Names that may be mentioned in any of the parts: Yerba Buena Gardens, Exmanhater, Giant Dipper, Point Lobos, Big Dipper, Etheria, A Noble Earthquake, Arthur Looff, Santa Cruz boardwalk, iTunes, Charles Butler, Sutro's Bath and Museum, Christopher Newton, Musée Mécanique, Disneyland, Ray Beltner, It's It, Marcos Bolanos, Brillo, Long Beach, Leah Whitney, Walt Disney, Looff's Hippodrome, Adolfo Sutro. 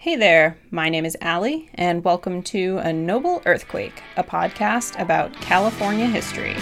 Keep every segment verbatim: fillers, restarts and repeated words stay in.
Hey there, my name is Allie, and welcome to A Noble Earthquake, a podcast about California history.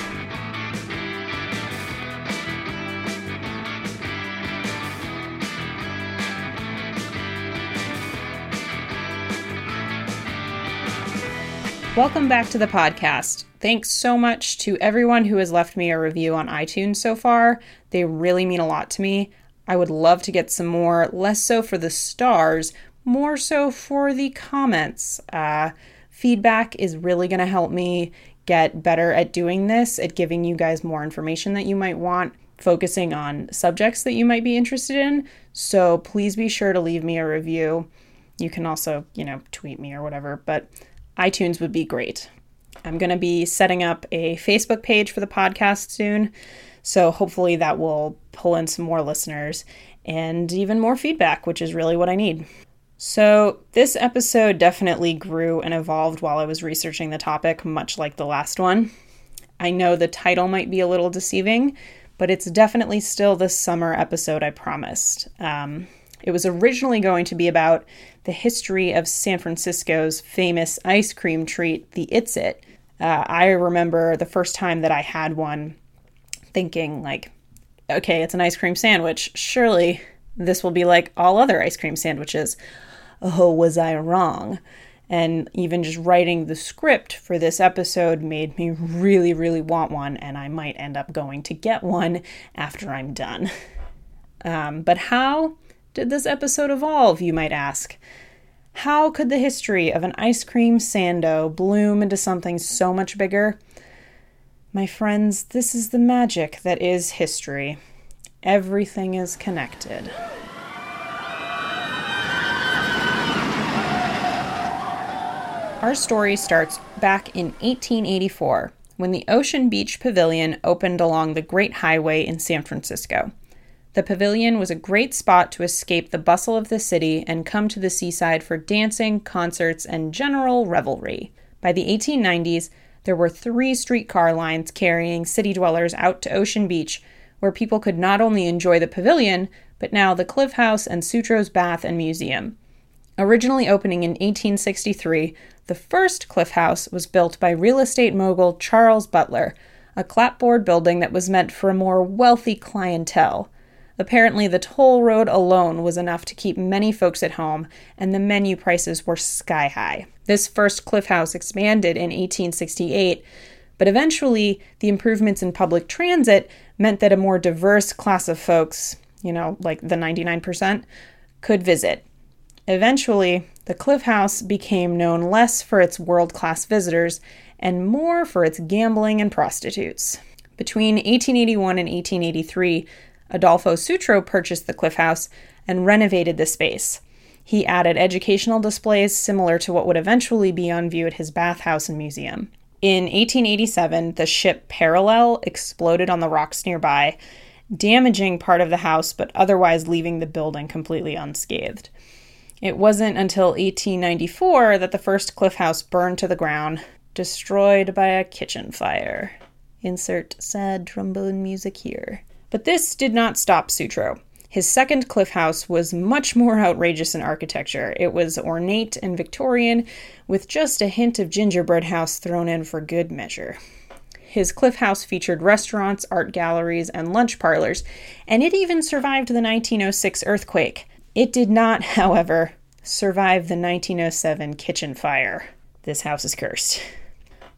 Welcome back to the podcast. Thanks so much to everyone who has left me a review on iTunes so far. They really mean a lot to me. I would love to get some more, less so for the stars, more so for the comments. Uh, feedback is really going to help me get better at doing this, at giving you guys more information that you might want, focusing on subjects that you might be interested in. So please be sure to leave me a review. You can also, you know, tweet me or whatever, but iTunes would be great. I'm going to be setting up a Facebook page for the podcast soon, so hopefully that will pull in some more listeners and even more feedback, which is really what I need. So this episode definitely grew and evolved while I was researching the topic, much like the last one. I know the title might be a little deceiving, but it's definitely still the summer episode I promised. Um, it was originally going to be about the history of San Francisco's famous ice cream treat, the It's It. Uh, I remember the first time that I had one thinking like, okay, it's an ice cream sandwich. Surely this will be like all other ice cream sandwiches. Oh, was I wrong? And even just writing the script for this episode made me really, really want one, and I might end up going to get one after I'm done. Um, but how did this episode evolve, you might ask? How could the history of an ice cream sando bloom into something so much bigger? My friends, this is the magic that is history. Everything is connected. Our story starts back in eighteen eighty-four, when the Ocean Beach Pavilion opened along the Great Highway in San Francisco. The pavilion was a great spot to escape the bustle of the city and come to the seaside for dancing, concerts, and general revelry. By the eighteen nineties, there were three streetcar lines carrying city dwellers out to Ocean Beach, where people could not only enjoy the pavilion, but now the Cliff House and Sutro's Bath and Museum. Originally opening in eighteen sixty-three, the first Cliff House was built by real estate mogul Charles Butler, a clapboard building that was meant for a more wealthy clientele. Apparently, the toll road alone was enough to keep many folks at home, and the menu prices were sky high. This first Cliff House expanded in eighteen sixty-eight, but eventually the improvements in public transit meant that a more diverse class of folks, you know, like the ninety-nine percent, could visit. Eventually, the Cliff House became known less for its world-class visitors and more for its gambling and prostitutes. Between eighteen eighty-one and eighteen eighty-three, Adolfo Sutro purchased the Cliff House and renovated the space. He added educational displays similar to what would eventually be on view at his bathhouse and museum. In eighteen eighty-seven, the ship Parallel exploded on the rocks nearby, damaging part of the house but otherwise leaving the building completely unscathed. It wasn't until eighteen ninety-four that the first Cliff House burned to the ground, destroyed by a kitchen fire. Insert sad trombone music here. But this did not stop Sutro. His second Cliff House was much more outrageous in architecture. It was ornate and Victorian, with just a hint of gingerbread house thrown in for good measure. His Cliff House featured restaurants, art galleries, and lunch parlors, and it even survived the nineteen oh six earthquake. It did not, however, survive the nineteen oh seven kitchen fire. This house is cursed.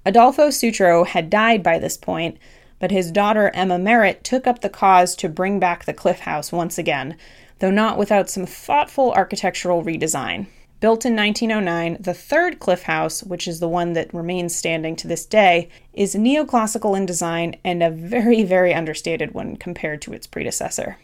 Adolfo Sutro had died by this point, but his daughter Emma Merritt took up the cause to bring back the Cliff House once again, though not without some thoughtful architectural redesign. Built in nineteen oh nine, the third Cliff House, which is the one that remains standing to this day, is neoclassical in design and a very, very understated one compared to its predecessor.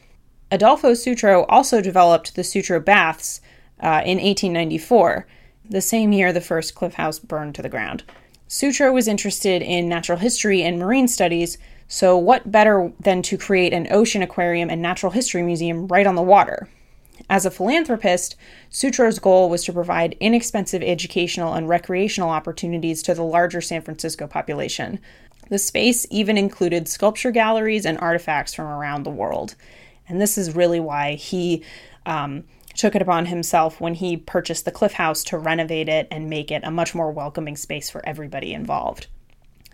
Adolfo Sutro also developed the Sutro Baths uh, in eighteen ninety-four, the same year the first Cliff House burned to the ground. Sutro was interested in natural history and marine studies, so what better than to create an ocean aquarium and natural history museum right on the water? As a philanthropist, Sutro's goal was to provide inexpensive educational and recreational opportunities to the larger San Francisco population. The space even included sculpture galleries and artifacts from around the world. And this is really why he um, took it upon himself when he purchased the Cliff House to renovate it and make it a much more welcoming space for everybody involved.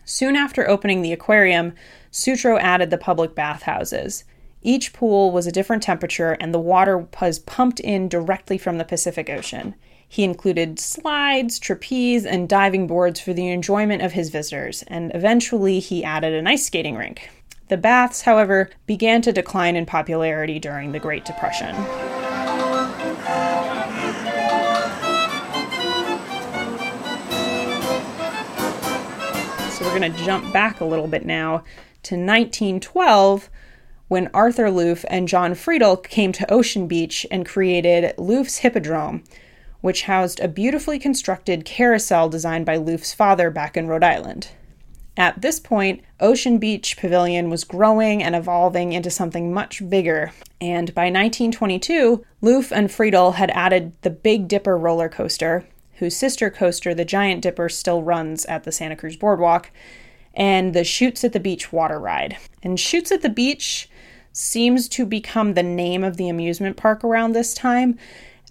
Soon after opening the aquarium, Sutro added the public bathhouses. Each pool was a different temperature, and the water was pumped in directly from the Pacific Ocean. He included slides, trapeze, and diving boards for the enjoyment of his visitors, and eventually he added an ice skating rink. The baths, however, began to decline in popularity during the Great Depression. So we're going to jump back a little bit now to nineteen twelve, when Arthur Looff and John Friedle came to Ocean Beach and created Looff's Hippodrome, which housed a beautifully constructed carousel designed by Looff's father back in Rhode Island. At this point, Ocean Beach Pavilion was growing and evolving into something much bigger, and by nineteen twenty-two, Looff and Friedle had added the Big Dipper roller coaster, whose sister coaster, the Giant Dipper, still runs at the Santa Cruz boardwalk, and the Chutes at the Beach water ride. And Chutes at the Beach seems to become the name of the amusement park around this time,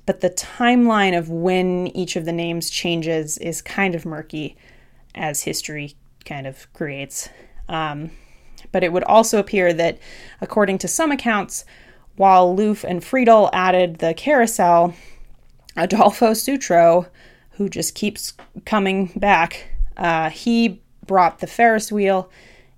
but the timeline of when each of the names changes is kind of murky, as history kind of creates. Um, but it would also appear that, according to some accounts, while Looff and Friedle added the carousel, Adolfo Sutro, who just keeps coming back, uh, he brought the Ferris wheel,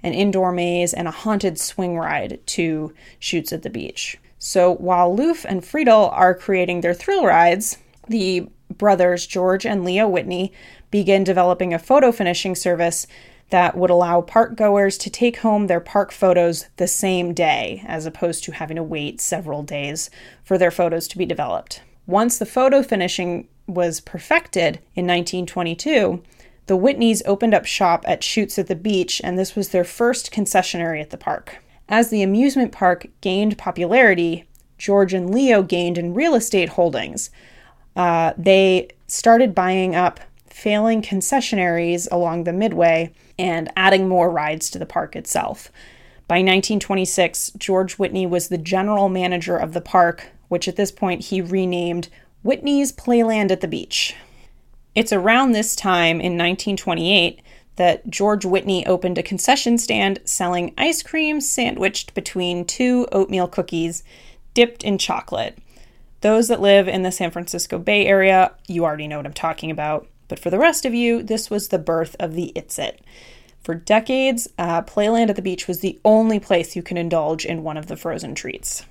an indoor maze, and a haunted swing ride to Chutes at the Beach. So while Looff and Friedle are creating their thrill rides, the brothers George and Leah Whitney begin developing a photo finishing service that would allow park goers to take home their park photos the same day, as opposed to having to wait several days for their photos to be developed. Once the photo finishing was perfected in nineteen twenty-two, the Whitneys opened up shop at Chutes at the Beach, and this was their first concessionary at the park. As the amusement park gained popularity, George and Leo gained in real estate holdings. Uh, they started buying up failing concessionaries along the Midway and adding more rides to the park itself. By nineteen twenty-six, George Whitney was the general manager of the park, which at this point he renamed Whitney's Playland at the Beach. It's around this time, in nineteen twenty-eight, that George Whitney opened a concession stand selling ice cream sandwiched between two oatmeal cookies dipped in chocolate. Those that live in the San Francisco Bay Area, you already know what I'm talking about. But for the rest of you, this was the birth of the It's It. For decades, uh, Playland at the Beach was the only place you can indulge in one of the frozen treats.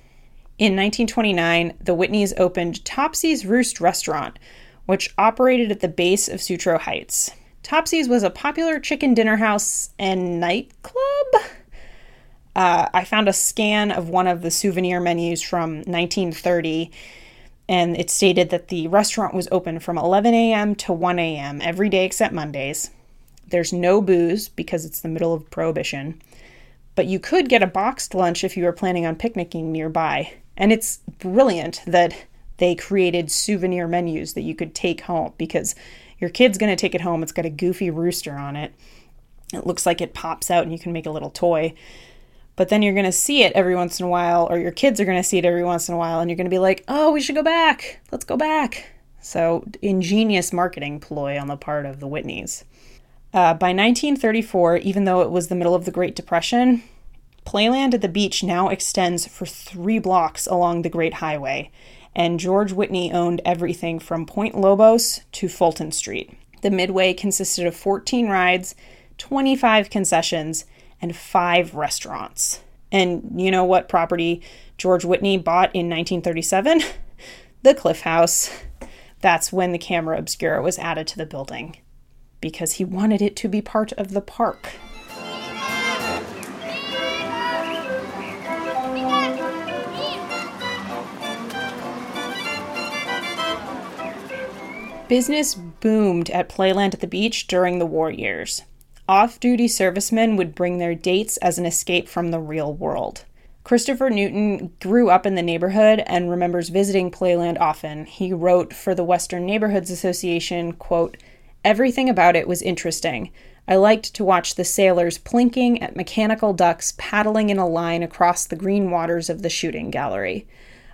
In nineteen twenty-nine, the Whitneys opened Topsy's Roost Restaurant, which operated at the base of Sutro Heights. Topsy's was a popular chicken dinner house and nightclub. Uh, I found a scan of one of the souvenir menus from nineteen thirty, and it stated that the restaurant was open from eleven a.m. to one a.m. every day except Mondays. There's no booze because it's the middle of Prohibition, but you could get a boxed lunch if you were planning on picnicking nearby. And it's brilliant that they created souvenir menus that you could take home, because your kid's going to take it home. It's got a goofy rooster on it. It looks like it pops out and you can make a little toy. But then you're going to see it every once in a while, or your kids are going to see it every once in a while, and you're going to be like, oh, we should go back. Let's go back. So, ingenious marketing ploy on the part of the Whitneys. Uh, by nineteen thirty-four, even though it was the middle of the Great Depression, Playland at the Beach now extends for three blocks along the Great Highway, and George Whitney owned everything from Point Lobos to Fulton Street. The Midway consisted of fourteen rides, twenty-five concessions, and five restaurants. And you know what property George Whitney bought in nineteen thirty-seven? The Cliff House. That's when the camera obscura was added to the building, because he wanted it to be part of the park. Business boomed at Playland at the Beach during the war years. Off-duty servicemen would bring their dates as an escape from the real world. Christopher Newton grew up in the neighborhood and remembers visiting Playland often. He wrote for the Western Neighborhoods Association, quote, "Everything about it was interesting. I liked to watch the sailors plinking at mechanical ducks paddling in a line across the green waters of the shooting gallery.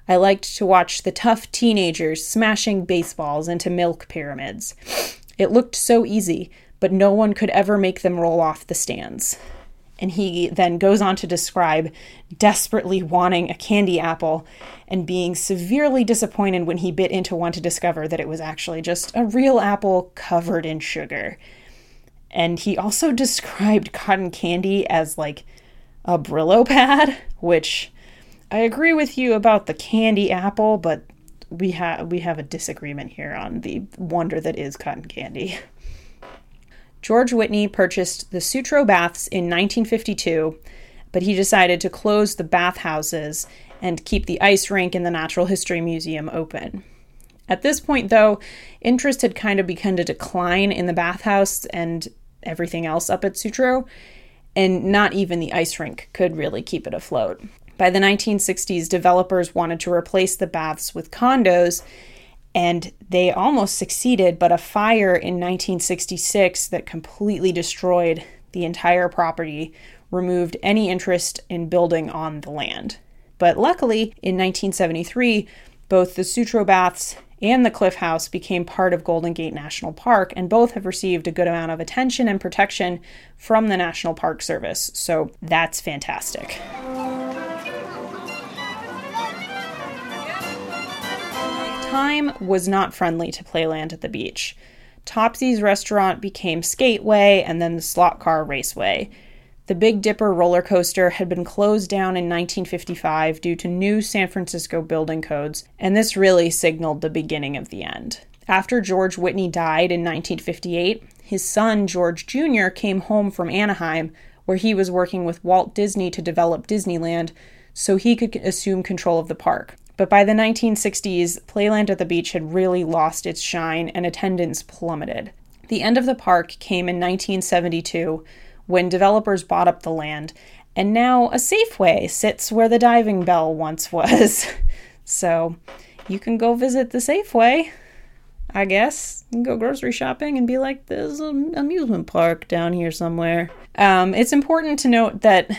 I liked to watch the tough teenagers smashing baseballs into milk pyramids. It looked so easy, but no one could ever make them roll off the stands. And he then goes on to describe desperately wanting a candy apple and being severely disappointed when he bit into one to discover that it was actually just a real apple covered in sugar. And he also described cotton candy as like a Brillo pad, which I agree with you about the candy apple, but we have we have a disagreement here on the wonder that is cotton candy. George Whitney purchased the Sutro Baths in nineteen fifty-two, but he decided to close the bathhouses and keep the ice rink in the Natural History Museum open. At this point, though, interest had kind of begun to decline in the bathhouse and everything else up at Sutro, and not even the ice rink could really keep it afloat. By the nineteen sixties, developers wanted to replace the baths with condos, and they almost succeeded, but a fire in nineteen sixty-six that completely destroyed the entire property removed any interest in building on the land. But luckily, in nineteen seventy-three, both the Sutro Baths and the Cliff House became part of Golden Gate National Park, and both have received a good amount of attention and protection from the National Park Service, so that's fantastic. Time was not friendly to Playland at the beach. Topsy's Restaurant became Skateway and then the Slot Car Raceway. The Big Dipper roller coaster had been closed down in nineteen fifty-five due to new San Francisco building codes, and this really signaled the beginning of the end. After George Whitney died in nineteen fifty-eight, his son, George Junior, came home from Anaheim, where he was working with Walt Disney to develop Disneyland so he could assume control of the park. But by the nineteen sixties, Playland at the Beach had really lost its shine and attendance plummeted. The end of the park came in nineteen seventy-two when developers bought up the land, and now a Safeway sits where the diving bell once was. So you can go visit the Safeway, I guess. You can go grocery shopping and be like, there's an amusement park down here somewhere. Um, it's important to note that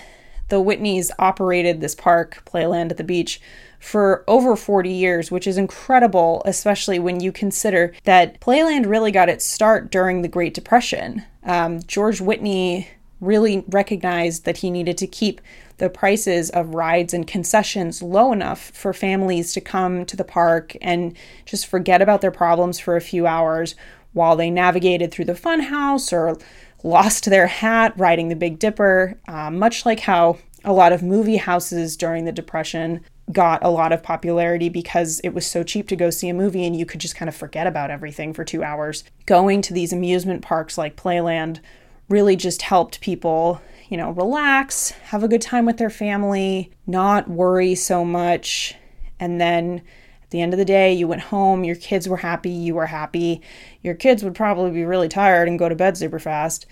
the Whitneys operated this park, Playland at the Beach, for over forty years, which is incredible, especially when you consider that Playland really got its start during the Great Depression. Um, George Whitney really recognized that he needed to keep the prices of rides and concessions low enough for families to come to the park and just forget about their problems for a few hours while they navigated through the funhouse or lost their hat riding the Big Dipper, uh, much like how a lot of movie houses during the Depression got a lot of popularity because it was so cheap to go see a movie and you could just kind of forget about everything for two hours. Going to these amusement parks like Playland really just helped people, you know, relax, have a good time with their family, not worry so much. And then at the end of the day, you went home, your kids were happy, you were happy. Your kids would probably be really tired and go to bed super fast.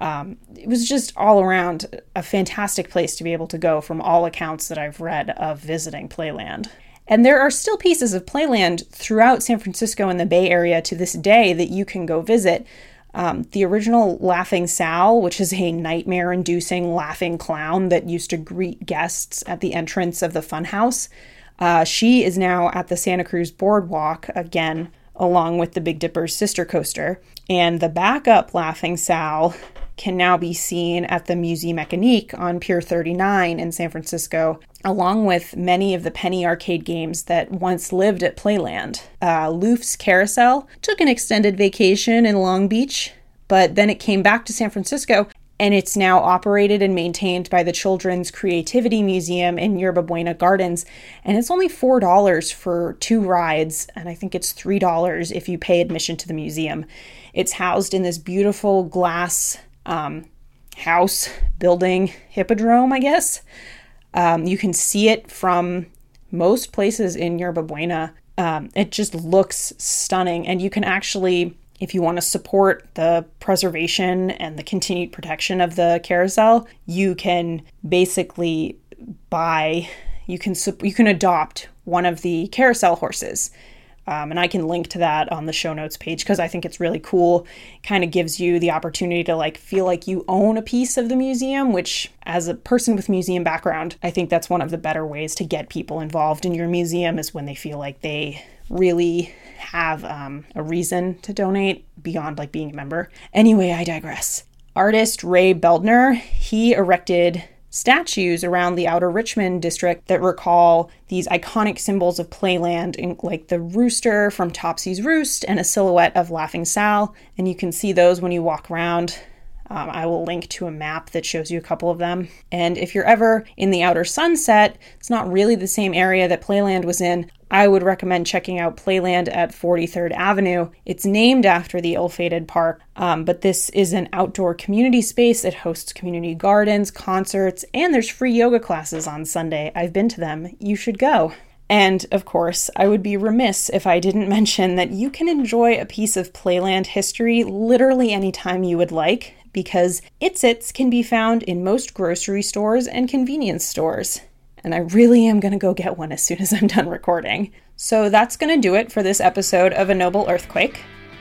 Um, it was just all around a fantastic place to be able to go from all accounts that I've read of visiting Playland. And there are still pieces of Playland throughout San Francisco and the Bay Area to this day that you can go visit. Um, the original Laughing Sal, which is a nightmare-inducing laughing clown that used to greet guests at the entrance of the funhouse, uh, she is now at the Santa Cruz boardwalk again, along with the Big Dipper's sister coaster. And the backup Laughing Sal can now be seen at the Musée Mécanique on Pier thirty-nine in San Francisco, along with many of the penny arcade games that once lived at Playland. Uh, Looff's Carousel took an extended vacation in Long Beach, but then it came back to San Francisco, and it's now operated and maintained by the Children's Creativity Museum in Yerba Buena Gardens, and it's only four dollars for two rides, and I think it's three dollars if you pay admission to the museum. It's housed in this beautiful glass Um, house building hippodrome, I guess. Um, you can see it from most places in Yerba Buena. Um, it just looks stunning. And you can actually, if you want to support the preservation and the continued protection of the carousel, you can basically buy, you can, you can adopt one of the carousel horses. Um, and I can link to that on the show notes page because I think it's really cool. Kind of gives you the opportunity to like feel like you own a piece of the museum, which as a person with museum background, I think that's one of the better ways to get people involved in your museum is when they feel like they really have um, a reason to donate beyond like being a member. Anyway, I digress. Artist Ray Beltner, he erected statues around the outer Richmond district that recall these iconic symbols of playland, like the rooster from Topsy's Roost and a silhouette of Laughing Sal. And you can see those when you walk around. Um, I will link to a map that shows you a couple of them. And if you're ever in the outer Sunset, it's not really the same area that Playland was in. I would recommend checking out Playland at forty-third Avenue. It's named after the ill-fated park, um, but this is an outdoor community space. It hosts community gardens, concerts, and there's free yoga classes on Sunday. I've been to them. You should go. And, of course, I would be remiss if I didn't mention that you can enjoy a piece of Playland history literally anytime you would like, because It's It's can be found in most grocery stores and convenience stores. And I really am going to go get one as soon as I'm done recording. So that's going to do it for this episode of A Noble Earthquake.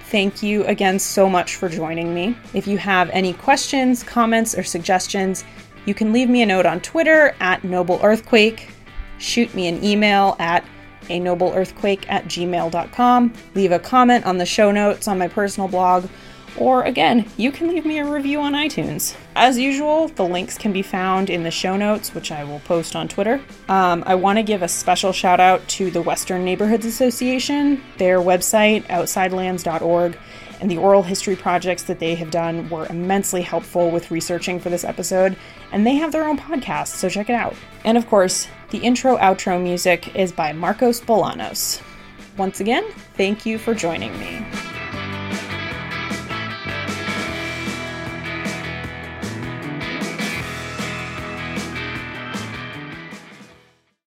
Thank you again so much for joining me. If you have any questions, comments, or suggestions, you can leave me a note on Twitter at Noble Earthquake, shoot me an email at a noble earthquake at gmail dot com, leave a comment on the show notes on my personal blog, or again, you can leave me a review on iTunes. As usual, the links can be found in the show notes, which I will post on Twitter. Um, I want to give a special shout out to the Western Neighborhoods Association, their website, outside lands dot org, and the oral history projects that they have done were immensely helpful with researching for this episode, and they have their own podcast, so check it out. And of course, the intro-outro music is by Marcos Bolanos. Once again, thank you for joining me.